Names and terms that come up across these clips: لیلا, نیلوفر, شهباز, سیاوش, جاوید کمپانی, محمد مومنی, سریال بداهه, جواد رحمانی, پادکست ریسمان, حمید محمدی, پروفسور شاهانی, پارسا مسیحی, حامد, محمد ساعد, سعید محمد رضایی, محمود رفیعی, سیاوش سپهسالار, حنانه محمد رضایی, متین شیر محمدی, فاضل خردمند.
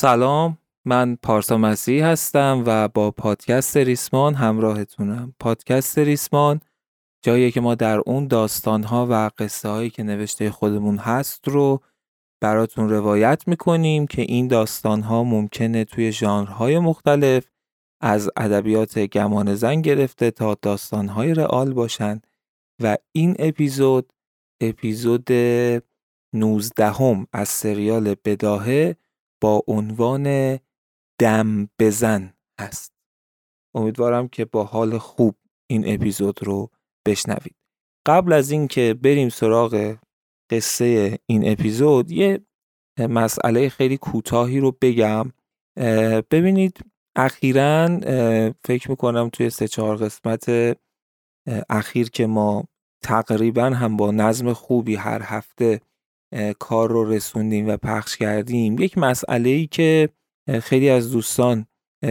سلام، من پارسا مسیحی هستم و با پادکست ریسمان همراهتونم. پادکست ریسمان جایی که ما در اون داستان‌ها و قصه هایی که نوشته خودمون هست رو براتون روایت می‌کنیم که این داستان‌ها ممکنه توی ژانرهای مختلف از ادبیات گمان زن گرفته تا داستان‌های رئال باشن و این اپیزود 19 از سریال بداهه با عنوان دم بزن است. امیدوارم که با حال خوب این اپیزود رو بشنوید. قبل از این که بریم سراغ قصه این اپیزود یه مسئله خیلی کوتاهی رو بگم. ببینید اخیراً فکر میکنم توی 3-4 قسمت اخیر که ما تقریباً هم با نظم خوبی هر هفته کار رو رسوندیم و پخش کردیم، یک مسئله‌ای که خیلی از دوستان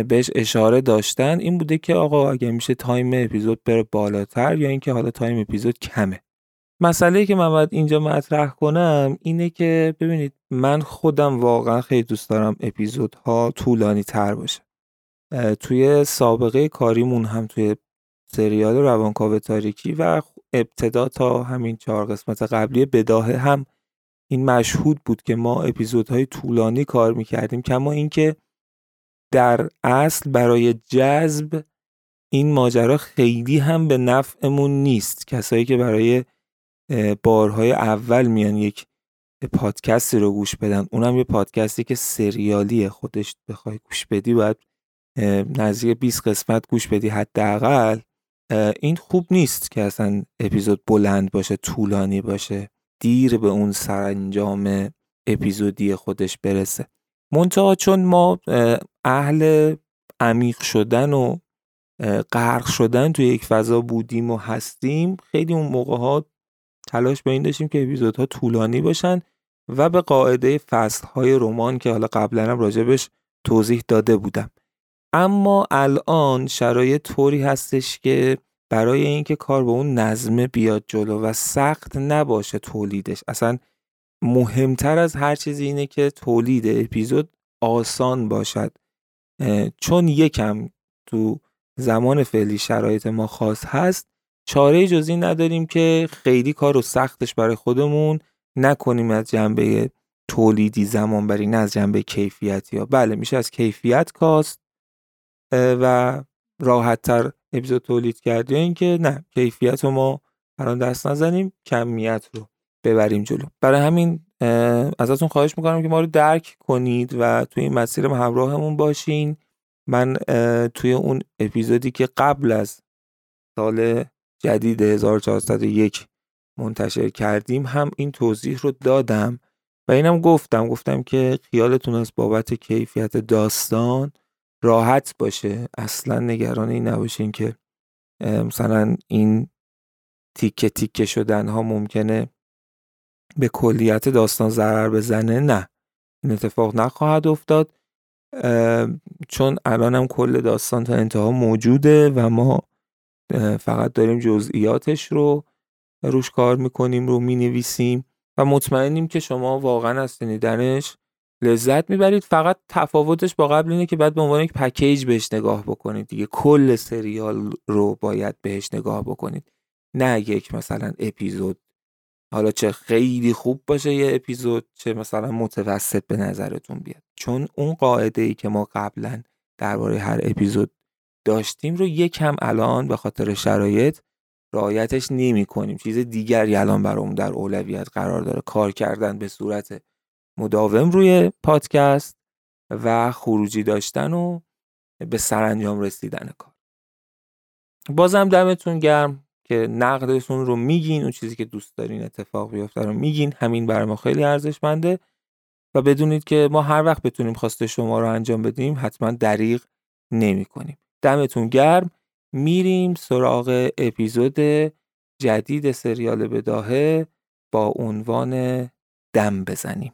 بهش اشاره داشتن این بوده که آقا اگه میشه تایم اپیزود بره بالاتر یا اینکه حالا تایم اپیزود کمه. مسئله‌ای که من باید اینجا مطرح کنم اینه که ببینید من خودم واقعا خیلی دوست دارم اپیزودها طولانی تر باشه. توی سابقه کاریمون هم توی سریال روانکاو تاریکی و ابتدا تا همین 4 قسمت قبلی بداهه هم این مشهود بود که ما اپیزودهای طولانی کار میکردیم، کما اینکه در اصل برای جذب این ماجرا خیلی هم به نفعمون نیست. کسایی که برای بارهای اول میان یک پادکستی رو گوش بدن، اونم یه پادکستی که سریالیه، خودش بخوای گوش بدی باید نزدیک 20 قسمت گوش بدی حداقل. این خوب نیست که اصلا اپیزود بلند باشه، طولانی باشه، دیر به اون سرانجام اپیزودی خودش برسه. منتها چون ما اهل عمیق شدن و غرق شدن توی یک فضا بودیم و هستیم، خیلی اون موقع ها تلاش به این داشتیم که اپیزودها طولانی باشن و به قاعده فصل‌های رمان که حالا قبلا هم راجبش توضیح داده بودم. اما الان شرایط طوری هستش که برای اینکه کار به اون نظمه بیاد جلو و سخت نباشه تولیدش، اصلا مهمتر از هر چیزی اینه که تولید اپیزود آسان باشد، چون یکم تو زمان فعلی شرایط ما خاص هست، چاره جز این نداریم که خیلی کار رو سختش برای خودمون نکنیم از جنبه تولیدی زمان بری، نه از جنبه کیفیتی. بله میشه از کیفیت کاست و راحت تر اپیزود تولید کرد، یا این که نه کیفیت رو ما الان دست نزنیم، کمیت رو ببریم جلو. برای همین ازتون خواهش میکنم که ما رو درک کنید و توی این مسیر همراهمون باشین. من توی اون اپیزودی که قبل از سال جدید 1401 منتشر کردیم هم این توضیح رو دادم و اینم گفتم که خیالتون از بابت کیفیت داستان راحت باشه، اصلا نگران این نباشین که مثلا این تیکه تیکه شدن ها ممکنه به کلیت داستان ضرر بزنه. نه، این اتفاق نخواهد افتاد، چون الان هم کل داستان تا انتها موجوده و ما فقط داریم جزئیاتش رو روش کار میکنیم، رو مینویسیم و مطمئنیم که شما واقعا از شنیدنش لذت میبرید. فقط تفاوتش با قبل اینه که باید به عنوان یک پکیج بهش نگاه بکنید دیگه، کل سریال رو باید بهش نگاه بکنید، نه یک مثلا اپیزود. حالا چه خیلی خوب باشه یه اپیزود، چه مثلا متوسط به نظرتون بیاد، چون اون قاعده‌ای که ما قبلا درباره هر اپیزود داشتیم رو یکم الان به خاطر شرایط رعایتش نمی‌کنیم. چیز دیگری الان برامون در اولویت قرار داره، کار کردن به صورت مداوم روی پادکست و خروجی داشتن و به سرانجام رسیدن کار. بازم دمتون گرم که نقدتون رو میگین، اون چیزی که دوست دارین اتفاق بیفته رو میگین، همین برای ما خیلی ارزشمنده و بدونید که ما هر وقت بتونیم خواست شما رو انجام بدیم حتما دریغ نمی کنیم. دمتون گرم. میریم سراغ اپیزود جدید سریال بداهه با عنوان دم بزنیم.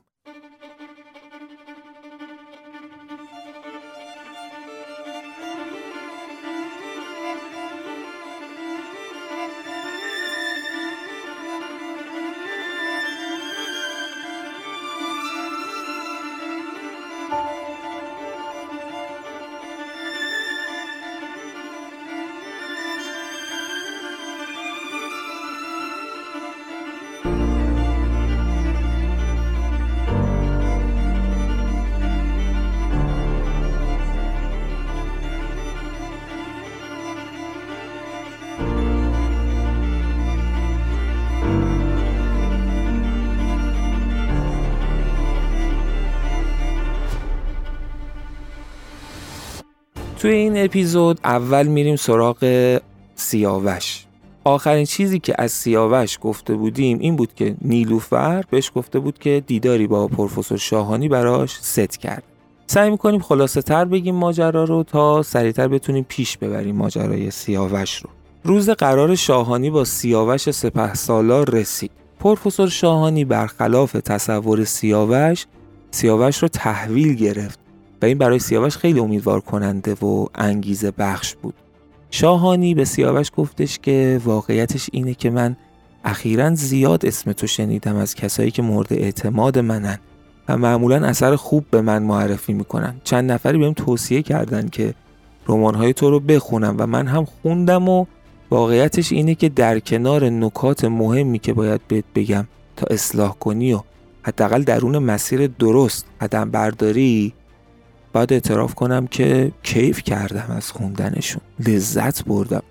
توی این اپیزود اول میریم سراغ سیاوش. آخرین چیزی که از سیاوش گفته بودیم این بود که نیلوفر بهش گفته بود که دیداری با پروفسور شاهانی براش ست کرد. سعی میکنیم خلاصه تر بگیم ماجرا رو تا سریعتر بتونیم پیش ببریم ماجرای سیاوش رو. روز قرار شاهانی با سیاوش سپهسالار رسید. پروفسور شاهانی برخلاف تصور سیاوش رو تحویل گرفت و این برای سیاوش خیلی امیدوار کننده و انگیزه بخش بود. شاهانی به سیاوش گفتش که واقعیتش اینه که من اخیراً زیاد اسم تو شنیدم از کسایی که مورد اعتماد منن و معمولاً اثر خوب به من معرفی میکنن. چند نفری بهم توصیه کردن که رمان‌های تو رو بخونم و من هم خوندم و واقعیتش اینه که در کنار نکات مهمی که باید بهت بگم تا اصلاح کنی و حداقل درون مسیر درست قدم برداری، بعد اعتراف کنم که کیف کردم از خوندنشون، لذت بردم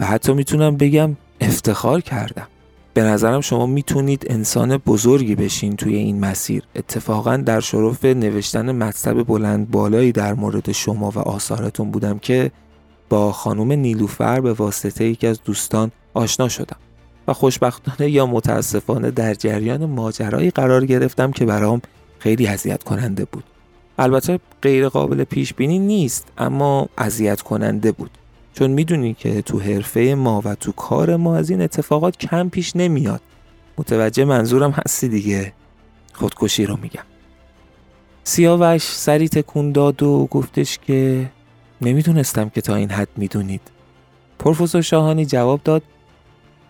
و حتی میتونم بگم افتخار کردم. به نظرم شما میتونید انسان بزرگی بشین توی این مسیر. اتفاقا در شرف نوشتن مطلب بلند بالایی در مورد شما و آثارتون بودم که با خانم نیلوفر به واسطه یکی از دوستان آشنا شدم و خوشبختانه یا متاسفانه در جریان ماجرایی قرار گرفتم که برام خیلی اذیت کننده بود. البته غیر قابل پیش بینی نیست اما اذیت کننده بود، چون میدونی که تو حرفه ما و تو کار ما از این اتفاقات کم پیش نمیاد. متوجه منظورم هستی دیگه؟ خودکشی رو میگم. سیاوش سری تکون داد و گفتش که نمیدونستم که تا این حد میدونید. پروفسور شاهانی جواب داد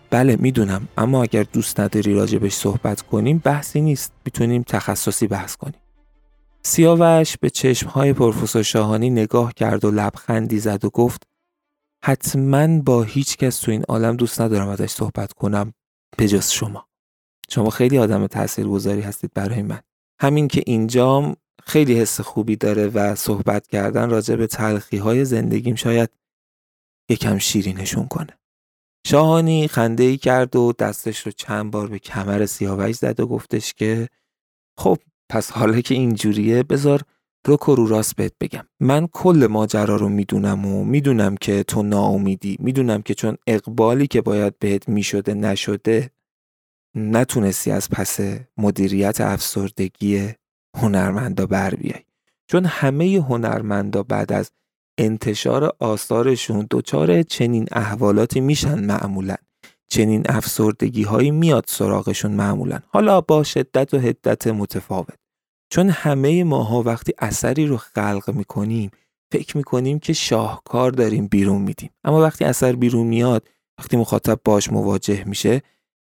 بله میدونم، اما اگر دوست نداری راجبش صحبت کنیم بحثی نیست، میتونیم تخصصی بحث کنیم. سیاوش به چشمهای پروفسور شاهانی نگاه کرد و لبخندی زد و گفت حتما با هیچ کس تو این عالم دوست ندارم ازش صحبت کنم به جز شما. شما خیلی آدم تاثیرگذاری هستید برای من. همین که اینجام خیلی حس خوبی داره و صحبت کردن راجع به تلخی‌های زندگیم شاید یکم شیرینشون کنه. شاهانی خنده‌ای کرد و دستش رو چند بار به کمر سیاوش زد و گفتش که خب پس حالا که اینجوریه بذار رک و رو راست بهت بگم. من کل ماجرا رو میدونم و میدونم که تو ناامیدی، میدونم که چون اقبالی که باید بهت میشده نشده، نتونستی از پس مدیریت افسردگی هنرمندا بر بیای، چون همه هنرمندا بعد از انتشار آثارشون دچار چنین احوالاتی میشن. معمولاً چنین افسردگی هایی میاد سراغشون معمولاً، حالا با شدت و حدت متفاوت. چون همه ماها وقتی اثری رو خلق میکنیم فکر میکنیم که شاهکار داریم بیرون میدیم، اما وقتی اثر بیرون میاد، وقتی مخاطب باش مواجه میشه،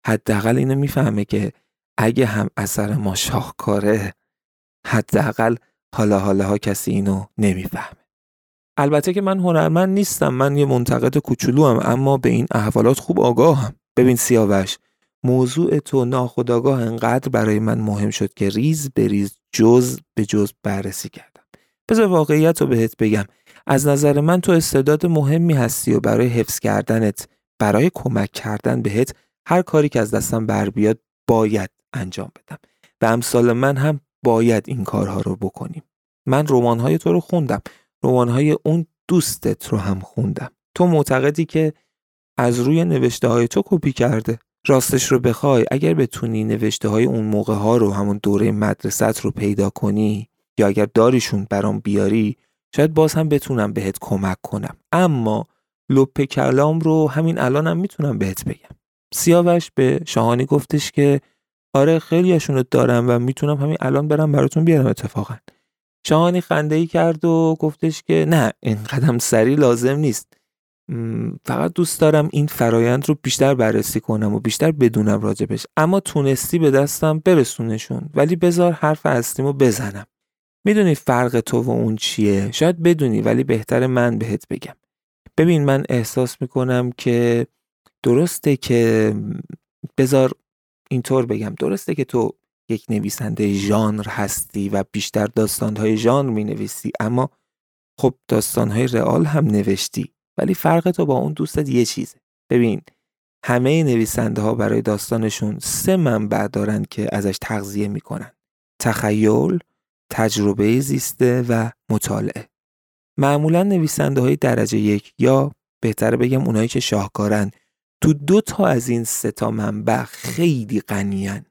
حداقل اینو میفهمه که اگه هم اثر ما شاهکاره، حداقل حالا کسی اینو نمیفهمه. البته که من هنرمند نیستم، من یه منتقد کوچولوام، اما به این احوالات خوب آگاهم. ببین سیاوش، موضوع تو ناخودآگاه انقدر برای من مهم شد که ریز به ریز جز به جز بررسی کردم. بذار واقعیت رو بهت بگم. از نظر من تو استعداد مهمی هستی و برای حفظ کردنت، برای کمک کردن بهت، هر کاری که از دستم بر بیاد باید انجام بدم و امثال من هم باید این کارها رو بکنیم. من رمان‌های تو رو خوندم، رمان‌های اون دوستت رو هم خوندم. تو معتقدی که از روی نوشته‌های تو کپی کرده. راستش رو بخوای اگر بتونی نوشته‌های اون موقع‌ها رو، همون دوره مدرسه‌ت رو پیدا کنی یا اگر داریشون برام بیاری، شاید باز هم بتونم بهت کمک کنم، اما لپه کلام رو همین الانم میتونم بهت بگم. سیاوش به شاهانی گفتش که آره خیلیاشون رو دارم و میتونم همین الان برم براتون بیارم اتفاقا. شاهانی خنده‌ای کرد و گفتش که نه اینقدرم سریع لازم نیست، فقط دوست دارم این فرایند رو بیشتر بررسی کنم و بیشتر بدونم راجبش، اما تونستی به دستم برسونشون، ولی بذار حرف اصلیمو بزنم. میدونی فرق تو و اون چیه؟ شاید بدونی ولی بهتر من بهت بگم. ببین من احساس میکنم که درسته که تو یک نویسنده ژانر هستی و بیشتر داستانهای ژانر مینویسی، اما خب داستانهای رئال هم نوشتی، ولی فرق تو با اون دوستت یه چیزه. ببین همه نویسنده ها برای داستانشون 3 منبع دارن که ازش تغذیه میکنن: تخیل، تجربه زیسته و مطالعه. معمولا نویسنده‌های درجه یک یا بهتر بگم اونایی که شاهکارن تو دو تا از این سه تا منبع خیلی غنیان.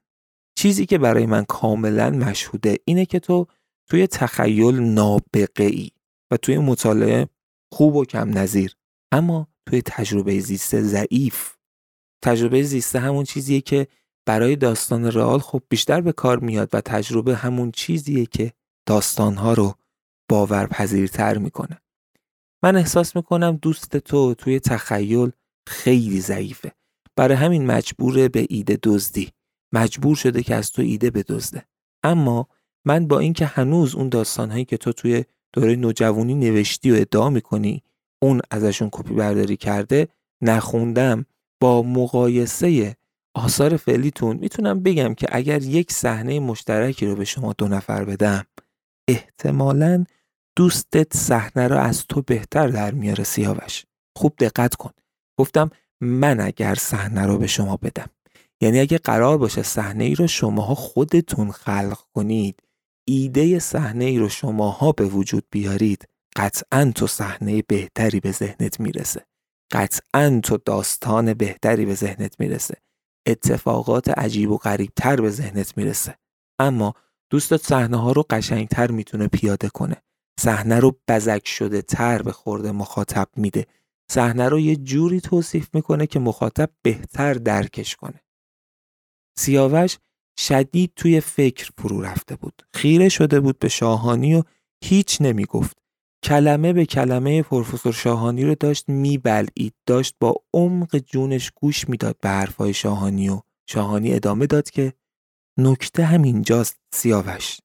چیزی که برای من کاملا مشهوده اینه که تو توی تخیل نابغه‌ای و توی مطالعه خوب و کم نظیر، اما توی تجربه زیسته ضعیف. تجربه زیسته همون چیزیه که برای داستان رئال خب بیشتر به کار میاد و تجربه همون چیزیه که داستانها رو باورپذیرتر میکنه. من احساس میکنم دوست تو توی تخیل خیلی ضعیفه، برای همین مجبوره به ایده دزدی، مجبور شده که از تو ایده بدزده. اما من با این که هنوز اون داستانهایی که تو توی دوره نوجوانی نوشتی و ادعا میکنی اون ازشون کپی برداری کرده نخوندم، با مقایسه آثار فعلیتون میتونم بگم که اگر یک صحنه مشترکی رو به شما دو نفر بدم احتمالاً دوستت صحنه رو از تو بهتر در میاره. سیاوش خوب دقت کن، گفتم من اگر صحنه رو به شما بدم، یعنی اگه قرار باشه صحنه ای رو شماها خودتون خلق کنید، ایده صحنه ای رو شماها به وجود بیارید، قطعاً تو صحنه بهتری به ذهنت میرسه، قطعاً تو داستان بهتری به ذهنت میرسه، اتفاقات عجیب و غریبتر به ذهنت میرسه. اما دوستت صحنه ها رو قشنگتر میتونه پیاده کنه، صحنه رو بزک شده تر به خورد مخاطب میده، صحنه رو یه جوری توصیف میکنه که مخاطب بهتر درکش کنه. سیاوش شدید توی فکر فرو رفته بود، خیره شده بود به شاهانی و هیچ نمیگفت. کلمه به کلمه پروفسور شاهانی رو داشت میبلعید، داشت با عمق جونش گوش میداد به حرفای شاهانی. و شاهانی ادامه داد که نکته همینجاست سیاوش،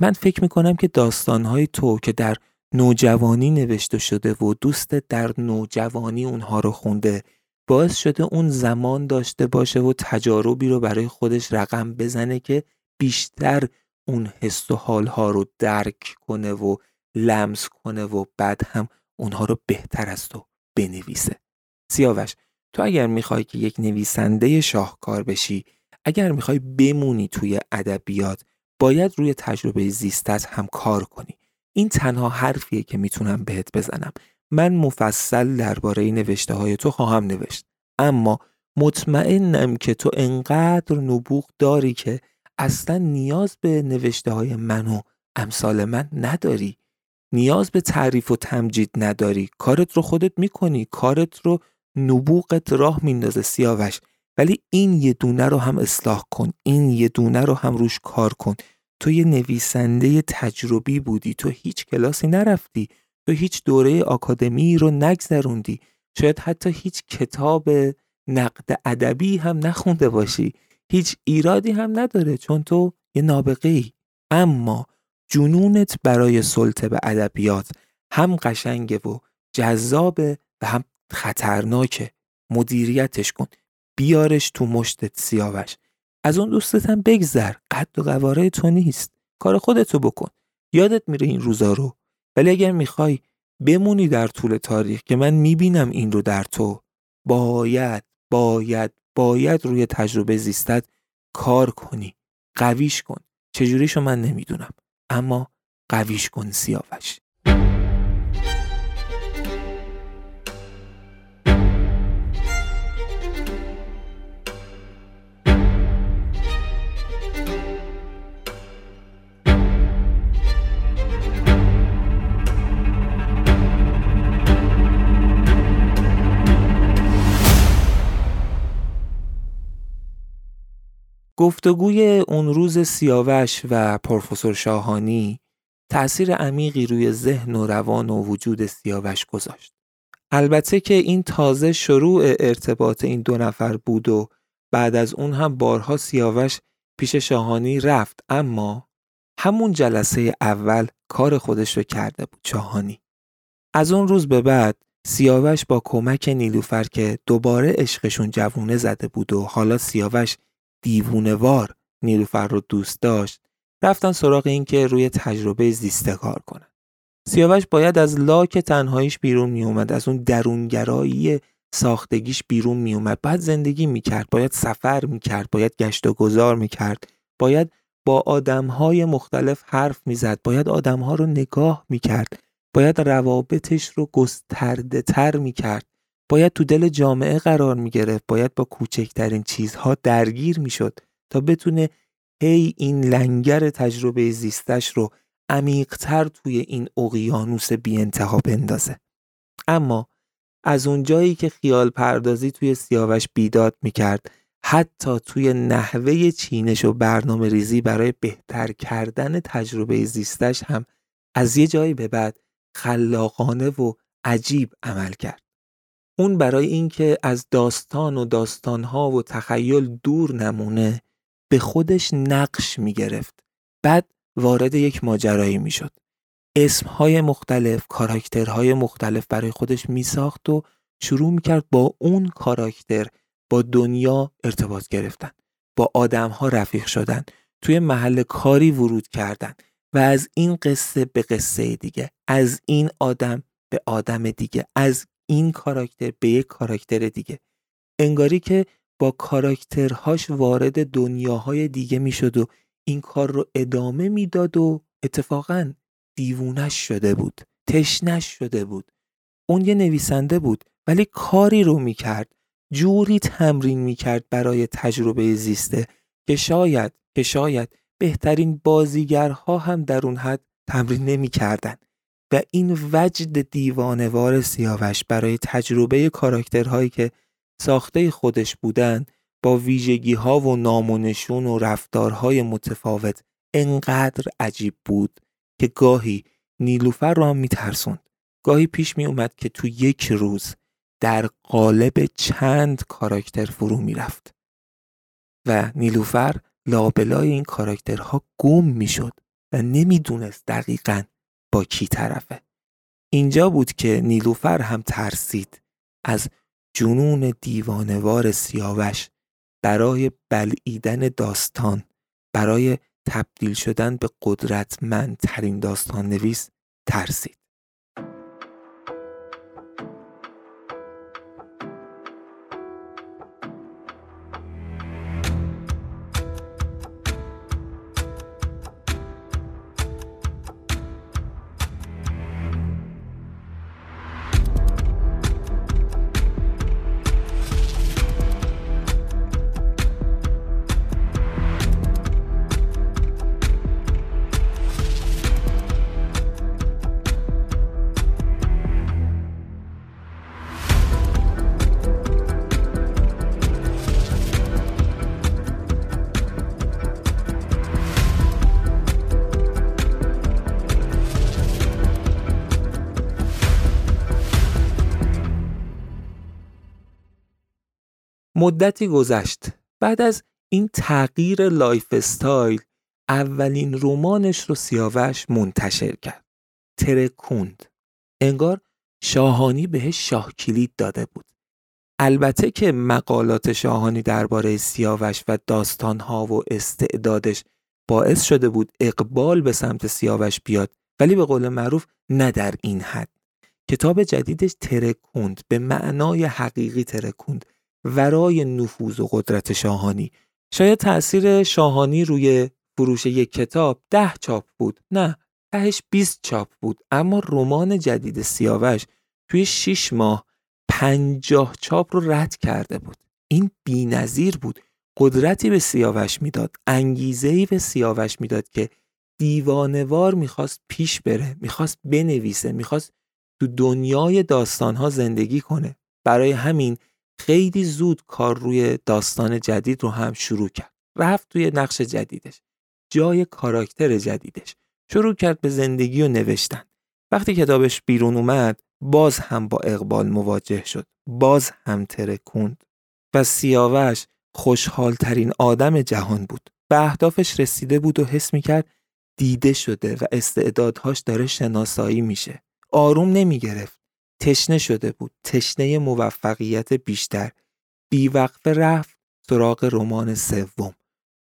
من فکر میکنم که داستانهای تو که در نوجوانی نوشته شده و دوست در نوجوانی اونها رو خونده باعث شده اون زمان داشته باشه و تجاربی رو برای خودش رقم بزنه که بیشتر اون حس و حالها رو درک کنه و لمس کنه و بعد هم اونها رو بهتر از تو بنویسه. سیاوش تو اگر میخوای که یک نویسنده شاهکار بشی، اگر میخوای بمونی توی ادبیات، باید روی تجربه زیستت هم کار کنی. این تنها حرفیه که میتونم بهت بزنم. من مفصل درباره نوشته های تو خواهم نوشت، اما مطمئنم که تو انقدر نبوغ داری که اصلا نیاز به نوشته های من و امثال من نداری، نیاز به تعریف و تمجید نداری، کارت رو خودت میکنی، کارت رو نبوغت راه میندازه سیاوش. ولی این یه دونه رو هم اصلاح کن، این یه دونه رو هم روش کار کن. تو یه نویسنده تجربی بودی، تو هیچ کلاسی نرفتی، تو هیچ دوره آکادمی رو نگذروندی، شاید حتی هیچ کتاب نقد ادبی هم نخونده باشی، هیچ ایرادی هم نداره چون تو یه نابغه‌ای. اما جنونت برای سلطه به ادبیات هم قشنگه و جذابه و هم خطرناکه. مدیریتش کن، بیارش تو مشتت سیاوش. از اون دوستت هم بگذر، قد و قواره تو نیست، کار خودتو بکن. یادت میره این روزا رو، ولی اگر میخوای بمونی در طول تاریخ که من میبینم این رو در تو، باید روی تجربه زیستت کار کنی، قویش کن. چجوریشو من نمیدونم، اما قویش کن سیاوش. گفتگوی اون روز سیاوش و پروفسور شاهانی تأثیر عمیقی روی ذهن و روان و وجود سیاوش گذاشت. البته که این تازه شروع ارتباط این دو نفر بود و بعد از اون هم بارها سیاوش پیش شاهانی رفت، اما همون جلسه اول کار خودش رو کرده بود شاهانی. از اون روز به بعد سیاوش با کمک نیلوفر که دوباره عشقشون جوونه زده بود و حالا سیاوش دیوونه‌وار نیلوفر رو دوست داشت، رفتن سراغ این که روی تجربه زیسته کار کنن. سیاوش باید از لاک تنهاییش بیرون می اومد، از اون درونگرایی ساختگیش بیرون می اومد، باید زندگی می کرد، باید سفر می کرد، باید گشت و گذار می کرد، باید با آدمهای مختلف حرف می زد، باید آدمها رو نگاه می کرد، باید روابطش رو گسترده تر می کرد. باید تو دل جامعه قرار می گرفت. باید با کوچکترین چیزها درگیر می شد تا بتونه هی این لنگر تجربه زیستش رو عمیق‌تر توی این اقیانوس بی انتها بندازه. اما از اونجایی که خیال پردازی توی سیاوش بیداد می کرد، حتی توی نحوه چینش و برنامه ریزی برای بهتر کردن تجربه زیستش هم از یه جایی به بعد خلاقانه و عجیب عمل کرد. اون برای اینکه از داستان و داستانها و تخیل دور نمونه، به خودش نقش می گرفت. بعد وارد یک ماجرایی می شد. اسمهای مختلف، کاراکترهای مختلف برای خودش می ساخت و شروع می کرد با اون کاراکتر با دنیا ارتباط گرفتن، با آدمها رفیق شدن، توی محل کاری ورود کردن و از این قصه به قصه دیگه، از این آدم به آدم دیگه، از این کاراکتر به یک کاراکتر دیگه. انگاری که با کاراکترهاش وارد دنیاهای دیگه می شد و این کار رو ادامه می داد و اتفاقاً دیوونش شده بود، تشنش شده بود. اون یه نویسنده بود ولی کاری رو می کرد، جوری تمرین می کرد برای تجربه زیسته که شاید بهترین بازیگرها هم در اون حد تمرین نمی کردن. و این وجد دیوانوار سیاوش برای تجربه کاراکترهایی که ساخته خودش بودن، با ویژگی‌ها و نامونشون و رفتارهای متفاوت انقدر عجیب بود که گاهی نیلوفر رو هم میترسوند. گاهی پیش می اومد که تو یک روز در قالب چند کاراکتر فرو میرفت و نیلوفر لابلای این کاراکترها گم میشد و نمیدونست دقیقاً با کی طرفه. اینجا بود که نیلوفر هم ترسید از جنون دیوانوار سیاوش برای بلعیدن داستان، برای تبدیل شدن به قدرتمندترین داستان نویس ترسید. مدتی گذشت. بعد از این تغییر لایف استایل، اولین رمانش رو سیاوش منتشر کرد. ترکوند. انگار شاهانی بهش شاه کلید داده بود. البته که مقالات شاهانی درباره سیاوش و داستانها و استعدادش باعث شده بود اقبال به سمت سیاوش بیاد، ولی به قول معروف نه در این حد. کتاب جدیدش ترکوند به معنای حقیقی ترکوند، ورای نفوذ و قدرت شاهانی. شاید تأثیر شاهانی روی فروش یک کتاب 10 چاپ بود، نه، تهش 20 چاپ بود. اما رمان جدید سیاوش توی 6 ماه 50 چاپ رو رد کرده بود. این بی‌نظیر بود. قدرتی به سیاوش میداد، انگیزه‌ای به سیاوش میداد که دیوانوار میخواست پیش بره، میخواست بنویسه، میخواست تو دنیای داستانها زندگی کنه. برای همین خیلی زود کار روی داستان جدید رو هم شروع کرد. رفت توی نقش جدیدش، جای کاراکتر جدیدش، شروع کرد به زندگی و نوشتن. وقتی کتابش بیرون اومد، باز هم با اقبال مواجه شد، باز هم ترکوند. و سیاوش خوشحال ترین آدم جهان بود. به اهدافش رسیده بود و حس میکرد دیده شده و استعدادهاش داره شناسایی میشه. آروم نمیگرفت، تشنه شده بود، تشنه موفقیت بیشتر. بیوقفه رفت سراغ رمان سوم.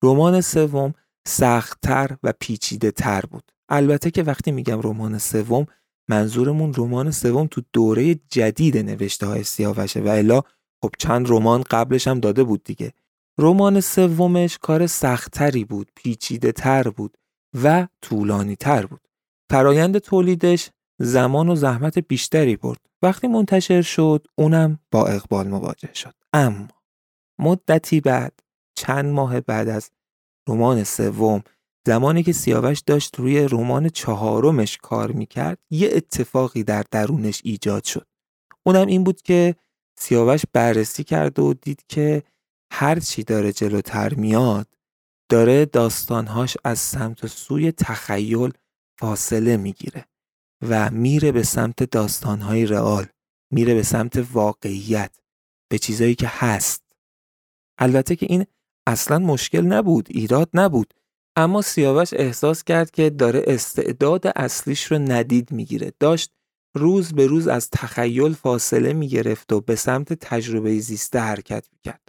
رمان سوم سخت‌تر و پیچیده‌تر بود. البته که وقتی میگم رمان سوم، منظورمون رمان سوم تو دوره جدید نوشته‌های سیاوشه، و الا خب چند رمان قبلش هم داده بود دیگه. رمان سومش کار سخت‌تری بود، پیچیده‌تر بود و طولانی‌تر بود. فرآیند تولیدش زمان و زحمت بیشتری برد. وقتی منتشر شد اونم با اقبال مواجه شد. اما مدتی بعد، چند ماه بعد از رمان سوم، زمانی که سیاوش داشت روی رمان چهارمش کار میکرد، یه اتفاقی در درونش ایجاد شد. اونم این بود که سیاوش بررسی کرد و دید که هر چی داره جلوتر میاد، داره داستانهاش از سمت سوی تخیل فاصله میگیره و میره به سمت داستانهای رئال، میره به سمت واقعیت، به چیزایی که هست. البته که این اصلا مشکل نبود، ایراد نبود، اما سیاوش احساس کرد که داره استعداد اصلیش رو ندید میگیره. داشت روز به روز از تخیل فاصله میگرفت و به سمت تجربه زیسته حرکت میکرد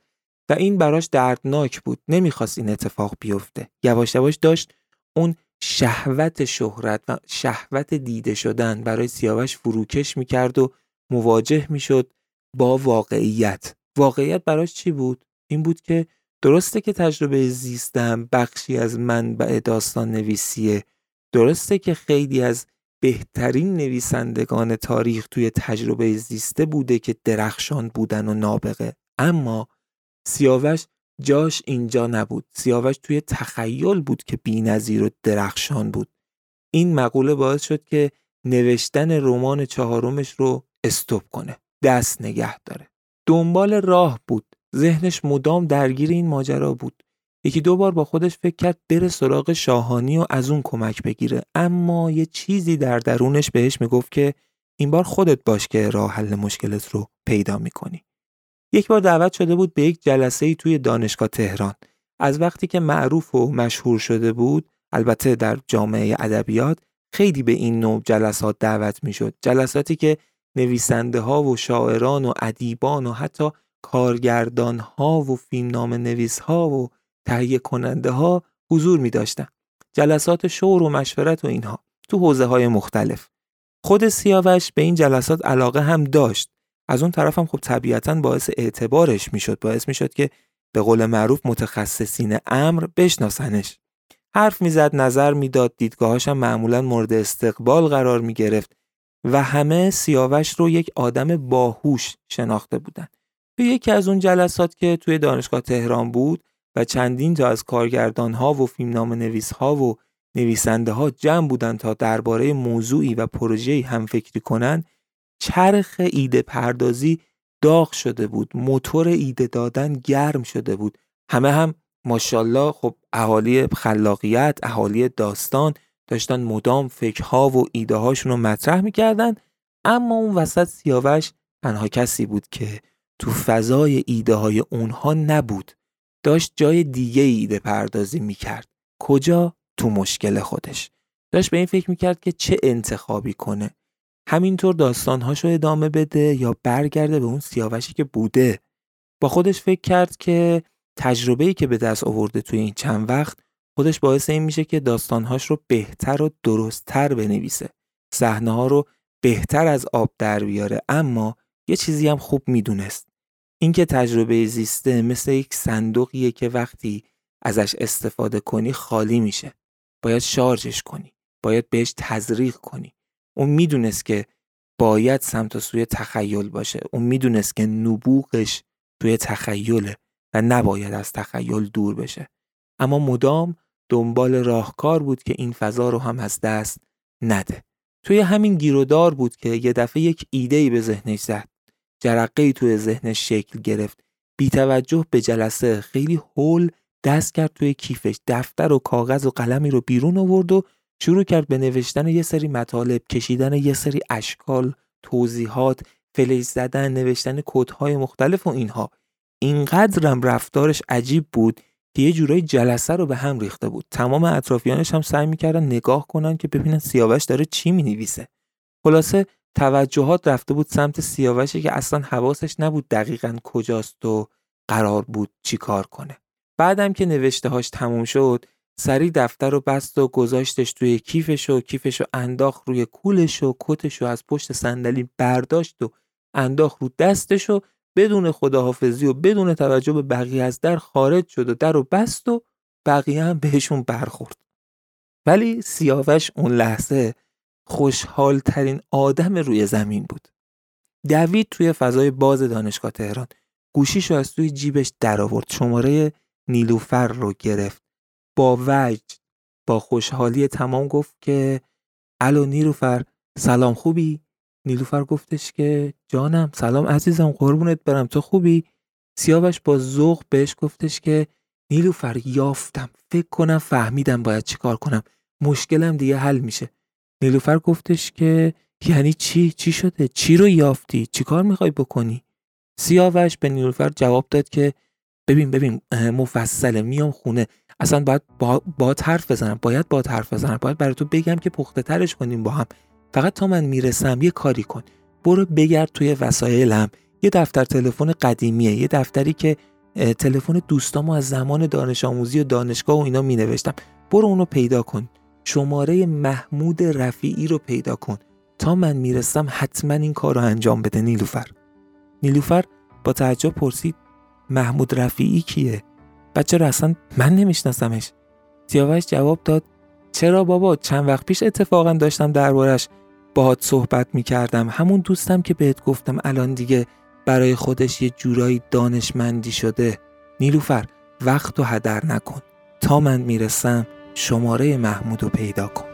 و این براش دردناک بود. نمیخواست این اتفاق بیفته. یواش یواش داشت اون شهوت شهرت و شهوت دیده شدن برای سیاوش فروکش میکرد و مواجه میشد با واقعیت. واقعیت براش چی بود؟ این بود که درسته که تجربه زیستم بخشی از منبع داستان نویسیه، درسته که خیلی از بهترین نویسندگان تاریخ توی تجربه زیسته بوده که درخشان بودن و نابغه، اما سیاوش جاش اینجا نبود. سیاوش توی تخیل بود که بی‌نظیر و درخشان بود. این مقوله باعث شد که نوشتن رمان چهارمش رو استوب کنه، دست نگه داره. دنبال راه بود، ذهنش مدام درگیر این ماجرا بود. یکی دو بار با خودش فکر کرد بره سراغ شاهانی و از اون کمک بگیره، اما یه چیزی در درونش بهش میگفت که این بار خودت باش که راه حل مشکلت رو پیدا میکنی. یک بار دعوت شده بود به یک جلسه‌ای توی دانشگاه تهران. از وقتی که معروف و مشهور شده بود، البته در جامعه ادبیات خیلی به این نوع جلسات دعوت میشد. جلساتی که نویسنده ها و شاعران و ادیبان و حتی کارگردان ها و فیلمنامه نویس ها و تهیه کننده ها حضور می داشتن. جلسات شور و مشورت و اینها تو حوزه های مختلف. خود سیاوش به این جلسات علاقه هم داشت. از اون طرف هم خب طبیعتاً باعث اعتبارش می شد. باعث می شد که به قول معروف متخصصین امر بشناسنش. حرف می زد، نظر می داد، دیدگاهاش هم معمولاً مورد استقبال قرار می گرفت و همه سیاوش رو یک آدم باهوش شناخته بودن. توی یکی از اون جلسات که توی دانشگاه تهران بود و چندین تا از کارگردان‌ها و فیلمنامه‌نویس‌ها و نویسنده‌ها جمع بودن تا درباره موضوعی و پروژه‌ای هم فکری کنن، چرخ ایده پردازی داغ شده بود، موتور ایده دادن گرم شده بود. همه هم ماشاءالله خب اهالی خلاقیت، اهالی داستان داشتن مدام فکرها و ایده هاشون رو مطرح می‌کردن، اما اون وسط سیاوش تنها کسی بود که تو فضای ایده های اونها نبود. داشت جای دیگه ایده پردازی میکرد. کجا؟ تو مشکل خودش. داشت به این فکر میکرد که چه انتخابی کنه. همینطور داستانهاشو ادامه بده یا برگرده به اون سیاوشی که بوده. با خودش فکر کرد که تجربه‌ای که به دست آورده توی این چند وقت خودش باعث این میشه که داستانهاش رو بهتر و درست‌تر بنویسه. صحنه‌ها رو بهتر از آب در بیاره. اما یه چیزی هم خوب میدونست، این که تجربه زیسته مثل یک صندوقیه که وقتی ازش استفاده کنی خالی میشه. باید شارژش کنی، باید بهش تزریق کنی. اون میدونست که باید سمت و سوی تخیل باشه. اون میدونست که نبوغش توی تخیله و نباید از تخیل دور بشه، اما مدام دنبال راهکار بود که این فضا رو هم از دست نده. توی همین گیرودار بود که یه دفعه یک ایده‌ای به ذهنش زد، جرقه‌ای توی ذهنش شکل گرفت. بی توجه به جلسه خیلی هول دست کرد توی کیفش، دفتر و کاغذ و قلمی رو بیرون آورد و شروع کرد به نوشتن یه سری مطالب، کشیدن یه سری اشکال، توضیحات، فلش زدن، نوشتن کدهای مختلف و اینها. اینقدرم رفتارش عجیب بود که یه جورای جلسه رو به هم ریخته بود. تمام اطرافیانش هم سعی میکردن نگاه کنن که ببینن سیاوش داره چی مینویسه. خلاصه توجهات رفته بود سمت سیاوشی که اصلا حواسش نبود دقیقاً کجاست و قرار بود چی کار کنه. بعدم که نوشتهاش تموم شد، سریع دفتر رو بست و گذاشتش توی کیفش و کیفش رو انداخت روی کولش و کتش رو از پشت صندلی برداشت و انداخت رو دستش و بدون خداحافظی و بدون توجه به بقیه از در خارج شد و در رو بست و بقیه هم بهشون برخورد. ولی سیاوش اون لحظه خوشحال ترین آدم روی زمین بود. جاوید توی فضای باز دانشگاه تهران گوشیشو از توی جیبش درآورد، شماره نیلوفر رو گرفت، با وجد، با خوشحالی تمام گفت که الو نیلوفر، سلام خوبی؟ نیلوفر گفتش که جانم سلام عزیزم قربونت برم تو خوبی؟ سیاوش با ذوق بهش گفتش که نیلوفر یافتم، فکر کنم فهمیدم باید چیکار کنم، مشکلم دیگه حل میشه. نیلوفر گفتش که یعنی چی؟ چی شده؟ چی رو یافتی؟ چی کار میخوای بکنی؟ سیاوش به نیلوفر جواب داد که ببین مفصله، میام خونه، اصلا باید باید حرف بزنم، باید برای تو بگم که پخته ترش کنیم با هم، فقط تا من میرسم یه کاری کن، برو بگرد توی وسایلم، یه دفتر تلفن قدیمیه، یه دفتری که تلفن دوستامو از زمان دانش آموزی و دانشگاه و اینا مینوشتم، برو اونو پیدا کن، شماره محمود رفیعی رو پیدا کن، تا من میرسم حتما این کار رو انجام بده نیلوفر. نیلوفر با تعجب پرسید محمود رفیعی کیه؟ بچه رو اصلا من نمیشناسمش. سیاوش جواب داد چرا بابا، چند وقت پیش اتفاقا داشتم دربارش باهات صحبت میکردم، همون دوستم که بهت گفتم الان دیگه برای خودش یه جورایی دانشمندی شده. نیلوفر وقت رو هدر نکن، تا من میرسم شماره محمود رو پیدا کن.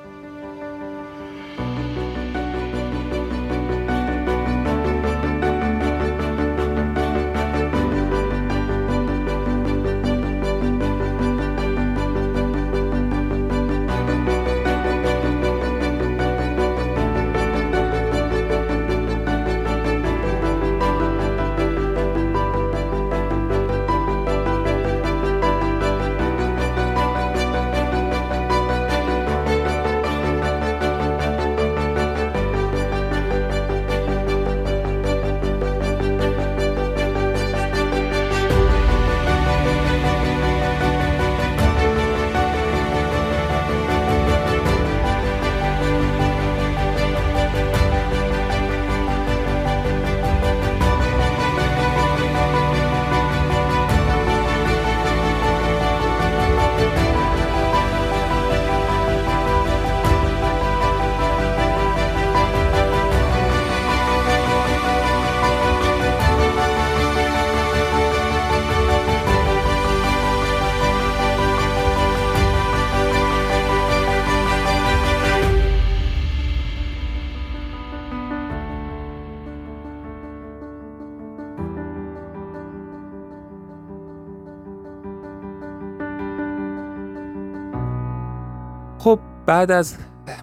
بعد از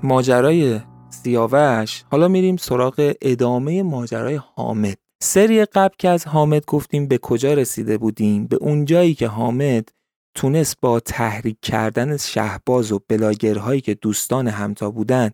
ماجرای سیاوش حالا میریم سراغ ادامه ماجرای حامد. سری قبل که از حامد گفتیم به کجا رسیده بودیم، به اون جایی که حامد تونست با تحریک کردن شهباز و بلاگرهایی که دوستان همتا بودن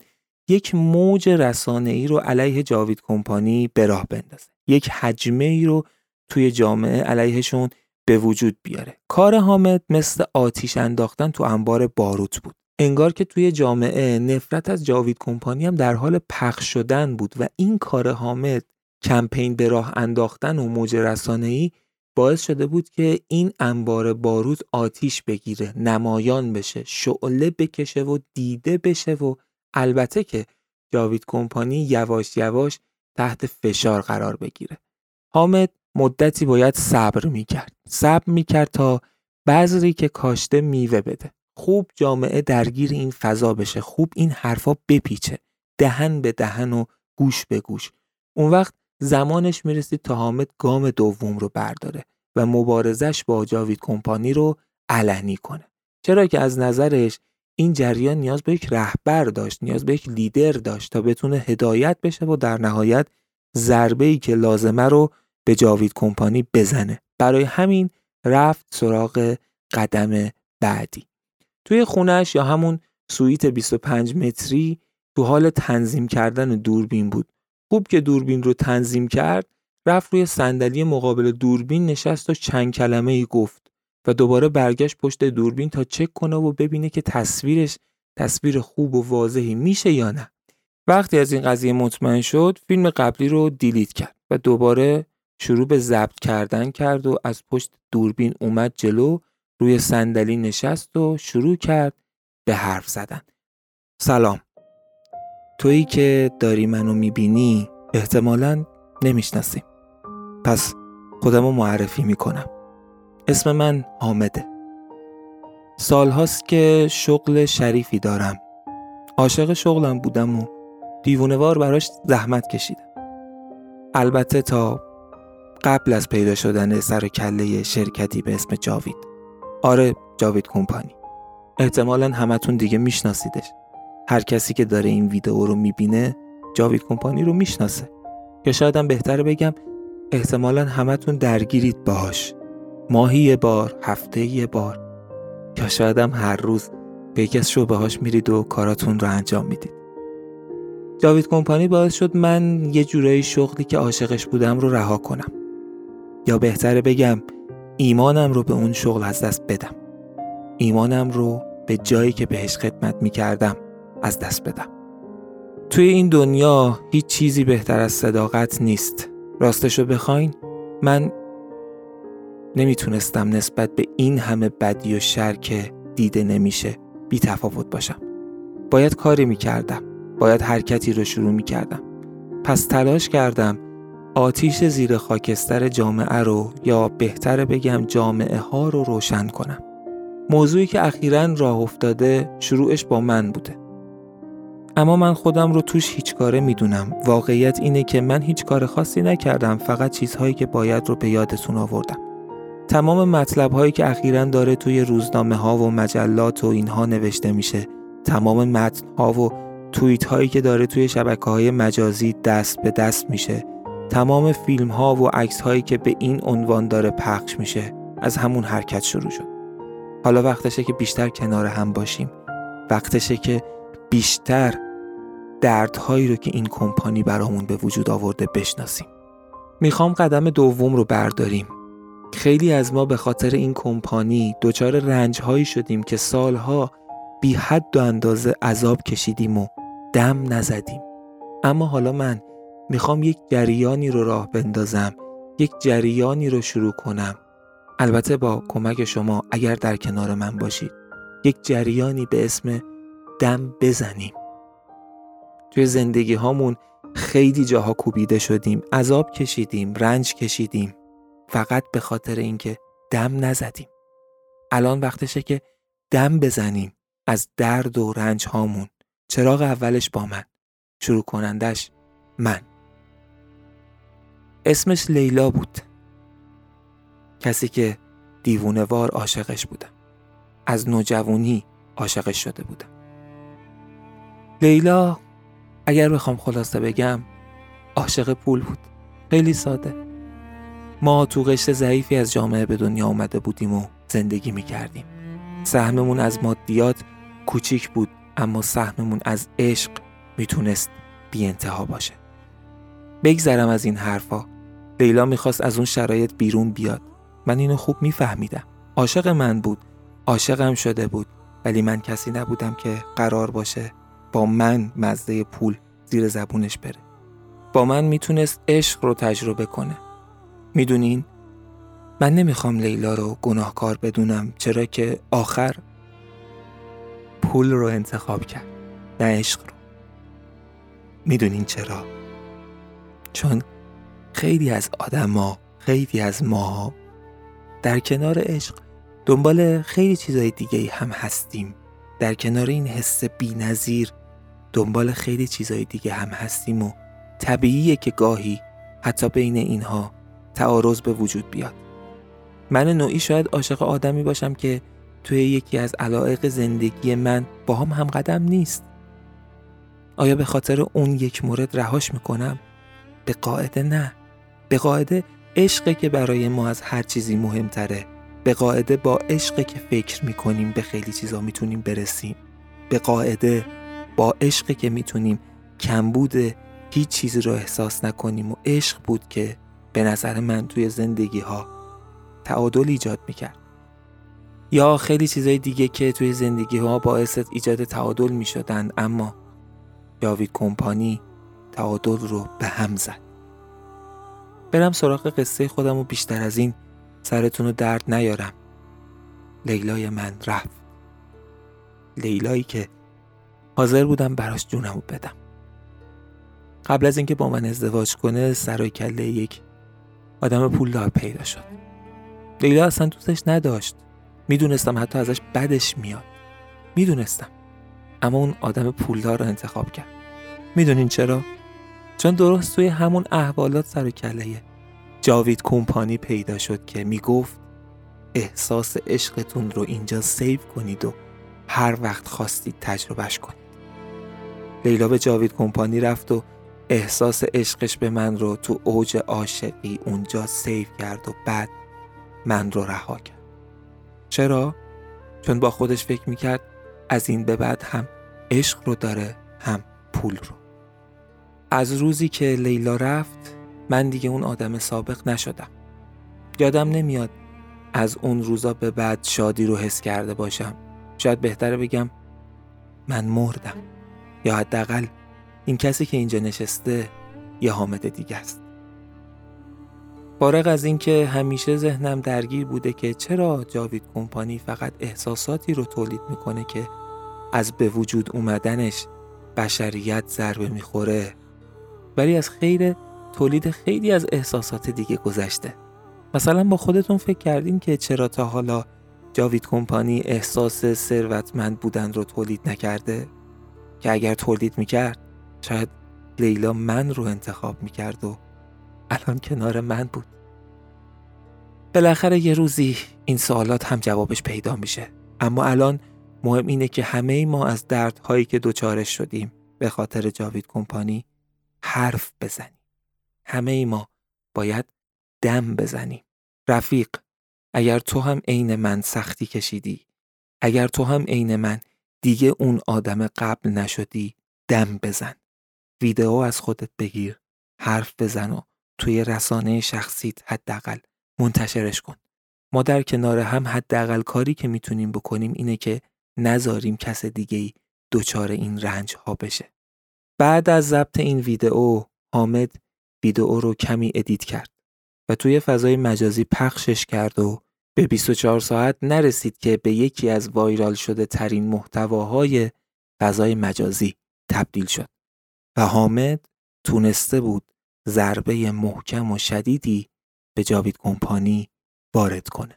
یک موج رسانه‌ای رو علیه جاوید کمپانی به راه بندازه، یک هجمه‌ای رو توی جامعه علیهشون به وجود بیاره. کار حامد مثل آتیش انداختن تو انبار باروت بود، انگار که توی جامعه نفرت از جاوید کمپانی هم در حال پخش شدن بود و این کار حامد، کمپین به راه انداختن و موج رسانه‌ای، باعث شده بود که این انبار بارود آتیش بگیره، نمایان بشه، شعله بکشه و دیده بشه و البته که جاوید کمپانی یواش یواش تحت فشار قرار بگیره. حامد مدتی باید صبر میکرد تا بذری که کاشته میوه بده. خوب جامعه درگیر این فضا بشه، خوب این حرفا بپیچه، دهن به دهن و گوش به گوش. اون وقت زمانش میرسید تا حامد گام دوم رو برداره و مبارزش با جاوید کمپانی رو علنی کنه، چرا که از نظرش این جریان نیاز به یک رهبر داشت، نیاز به یک لیدر داشت تا بتونه هدایت بشه و در نهایت ضربه‌ای که لازمه رو به جاوید کمپانی بزنه. برای همین رفت سراغ قدم بعدی. توی خونهش یا همون سویت 25 متری تو حال تنظیم کردن دوربین بود. خوب که دوربین رو تنظیم کرد، رفت روی صندلی مقابل دوربین نشست و چند کلمه ای گفت و دوباره برگشت پشت دوربین تا چک کنه و ببینه که تصویرش تصویر خوب و واضحی میشه یا نه. وقتی از این قضیه مطمئن شد، فیلم قبلی رو دیلیت کرد و دوباره شروع به ضبط کردن کرد و از پشت دوربین اومد جلو، روی صندلی نشست و شروع کرد به حرف زدن. سلام، تویی که داری منو میبینی احتمالاً نمیشناسیم. پس خودمو معرفی میکنم. اسم من حامده. سالهاست که شغل شریفی دارم. عاشق شغلم بودم و دیوونه‌وار براش زحمت کشیدم. البته تا قبل از پیدا شدن سر کله شرکتی به اسم جاوید. آره، جاوید کمپانی. احتمالاً همتون دیگه میشناسیدش. هر کسی که داره این ویدئو رو میبینه جاوید کمپانی رو میشناسه. یا شاید هم بهتره بگم احتمالاً همتون درگیرید باهاش. ماهی یه بار، هفته یه بار، یا شاید هم هر روز به یکی از شعبه‌هاش میرید و کاراتون رو انجام میدید. جاوید کمپانی باعث شد من یه جورایی شغلی که عاشقش بودم رو رها کنم. یا بهتره بگم ایمانم رو به اون شغل از دست بدم. ایمانم رو به جایی که بهش خدمت میکردم از دست بدم. توی این دنیا هیچ چیزی بهتر از صداقت نیست. راستشو بخواین من نمیتونستم نسبت به این همه بدی و شر که دیده نمیشه بی تفاوت باشم. باید کاری میکردم. باید حرکتی رو شروع میکردم. پس تلاش کردم آتیش زیر خاکستر جامعه رو، یا بهتره بگم جامعه ها رو روشن کنم. موضوعی که اخیراً راه افتاده شروعش با من بوده. اما من خودم رو توش هیچ کاره میدونم. واقعیت اینه که من هیچ کار خاصی نکردم، فقط چیزهایی که باید رو به یادتون آوردم. تمام مطلب هایی که اخیراً داره توی روزنامه ها و مجلات و اینها نوشته میشه، تمام متن ها و توییت هایی که داره توی شبکه های مجازی دست به دست میشه، تمام فیلم ها و عکس هایی که به این عنوان داره پخش میشه، از همون حرکت شروع شد. حالا وقتشه که بیشتر کنار هم باشیم. وقتشه که بیشتر دردهایی رو که این کمپانی برامون به وجود آورده بشناسیم. میخوام قدم دوم رو برداریم. خیلی از ما به خاطر این کمپانی دچار رنجهایی شدیم که سالها بی حد و اندازه عذاب کشیدیم و دم نزدیم. اما حالا من میخوام یک جریانی رو راه بندازم، یک جریانی رو شروع کنم. البته با کمک شما اگر در کنار من باشید. یک جریانی به اسم دم بزنیم. توی زندگی هامون خیلی جاها کوبیده شدیم، عذاب کشیدیم، رنج کشیدیم، فقط به خاطر اینکه دم نزدیم. الان وقتشه که دم بزنیم از درد و رنج هامون. چراغ اولش با من، شروع کنندش من. اسمش لیلا بود. کسی که دیوونه‌وار عاشقش بودم. از نوجوانی عاشقش شده بودم. لیلا، اگر بخوام خلاصه بگم، عاشق پول بود. خیلی ساده. ما تو قشر ضعیفی از جامعه به دنیا آمده بودیم و زندگی میکردیم. سهممون از مادیات کوچیک بود، اما سهممون از عشق میتونست بی انتها باشه. بگذرم از این حرفا. لیلا میخواست از اون شرایط بیرون بیاد. من اینو خوب میفهمیدم. عاشق من بود، عاشقم شده بود، ولی من کسی نبودم که قرار باشه با من مزه پول زیر زبونش بره. با من میتونست عشق رو تجربه کنه. میدونین؟ من نمیخوام لیلا رو گناهکار بدونم، چرا که آخر پول رو انتخاب کرد، نه عشق رو. میدونین چرا؟ چون خیلی از آدما، خیلی از ماها در کنار عشق دنبال خیلی چیزای دیگه هم هستیم. در کنار این حس بی‌نظیر دنبال خیلی چیزای دیگه هم هستیم و طبیعیه که گاهی حتی بین اینها تعارض به وجود بیاد. من نوعی شاید عاشق آدمی باشم که توی یکی از علایق زندگی من با هم قدم نیست. آیا به خاطر اون یک مورد رهاش میکنم؟ به قاعده نه. به قاعده عشقه که برای ما از هر چیزی مهمتره. به قاعده با عشقه که فکر میکنیم به خیلی چیزا میتونیم برسیم. به قاعده با عشقه که میتونیم کمبود هیچ چیزی رو احساس نکنیم. و عشق بود که به نظر من توی زندگی ها تعادل ایجاد میکرد، یا خیلی چیزای دیگه که توی زندگی ها باعث ایجاد تعادل میشدن. اما جاوید کمپانی تعادل رو به هم زد. برم سراغ قصه خودم و بیشتر از این سرتون رو درد نیارم. لیلای من رفت. لیلایی که حاضر بودم براش جونم رو بدم. قبل از اینکه با من ازدواج کنه سر و کله یک آدم پولدار پیدا شد. لیلا اصلا دوستش نداشت. میدونستم، حتی ازش بدش میاد. میدونستم. اما اون آدم پولدار رو انتخاب کرد. میدونین چرا؟ چون درست توی همون احوالات سر و کله جاوید کمپانی پیدا شد که میگفت احساس عشقتون رو اینجا سیو کنید و هر وقت خواستید تجربهش کنید. لیلا به جاوید کمپانی رفت و احساس عشقش به من رو تو اوج عاشقی اونجا سیو کرد و بعد من رو رها کرد. چرا؟ چون با خودش فکر میکرد از این به بعد هم عشق رو داره هم پول رو. از روزی که لیلا رفت من دیگه اون آدم سابق نشدم. یادم نمیاد از اون روزا به بعد شادی رو حس کرده باشم. شاید بهتره بگم من مردم، یا حداقل این کسی که اینجا نشسته یه حامد دیگه است. فارغ از این که همیشه ذهنم درگیر بوده که چرا جاوید کمپانی فقط احساساتی رو تولید میکنه که از به وجود اومدنش بشریت ضربه میخوره، ولی از خیر تولید خیلی از احساسات دیگه گذشته. مثلا با خودتون فکر کردین که چرا تا حالا جاوید کمپانی احساس ثروتمند بودن رو تولید نکرده؟ که اگر تولید میکرد شاید لیلا من رو انتخاب میکرد و الان کنار من بود. بالاخره یه روزی این سوالات هم جوابش پیدا میشه. اما الان مهم اینه که همه ما از دردهایی که دوچارش شدیم به خاطر جاوید کمپانی حرف بزنیم. همه ما باید دم بزنیم. رفیق، اگر تو هم عین من سختی کشیدی، اگر تو هم عین من دیگه اون آدم قبل نشدی، دم بزن. ویدئو از خودت بگیر، حرف بزن و توی رسانه شخصیت حداقل منتشرش کن. ما در کنار هم حداقل کاری که میتونیم بکنیم اینه که نذاریم کس دیگه‌ای دوچار این رنج ها بشه. بعد از ضبط این ویدئو، حامد ویدئو رو کمی ادیت کرد و توی فضای مجازی پخشش کرد و به 24 ساعت نرسید که به یکی از وایرال شده ترین محتواهای فضای مجازی تبدیل شد و حامد تونسته بود ضربه محکم و شدیدی به جاوید کمپانی وارد کنه.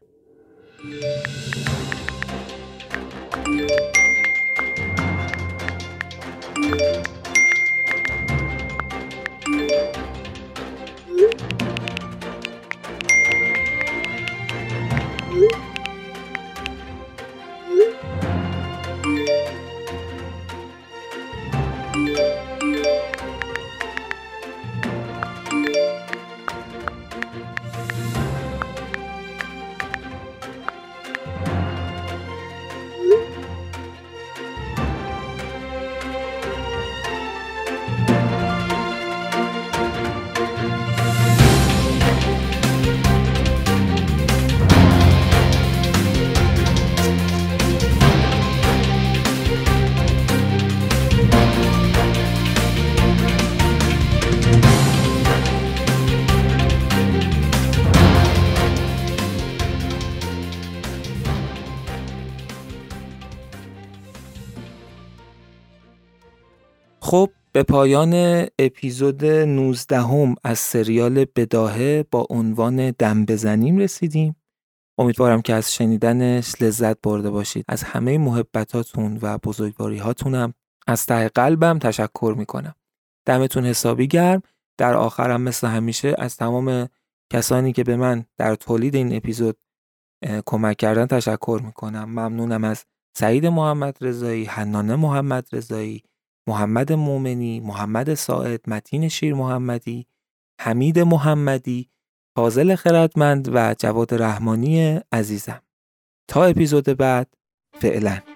خب، به پایان اپیزود 19 هم از سریال بداهه با عنوان دم بزنیم رسیدیم. امیدوارم که از شنیدنش لذت برده باشید. از همه محبتاتون و بزرگواریهاتونم از ته قلبم تشکر میکنم. دمتون حسابی گرم. در آخرم مثل همیشه از تمام کسانی که به من در تولید این اپیزود کمک کردن تشکر میکنم. ممنونم از سعید محمد رضایی، حنانه محمد رضایی، محمد مومنی، محمد ساعد، متین شیر محمدی، حمید محمدی، فاضل خردمند و جواد رحمانی عزیزم. تا اپیزود بعد، فعلاً.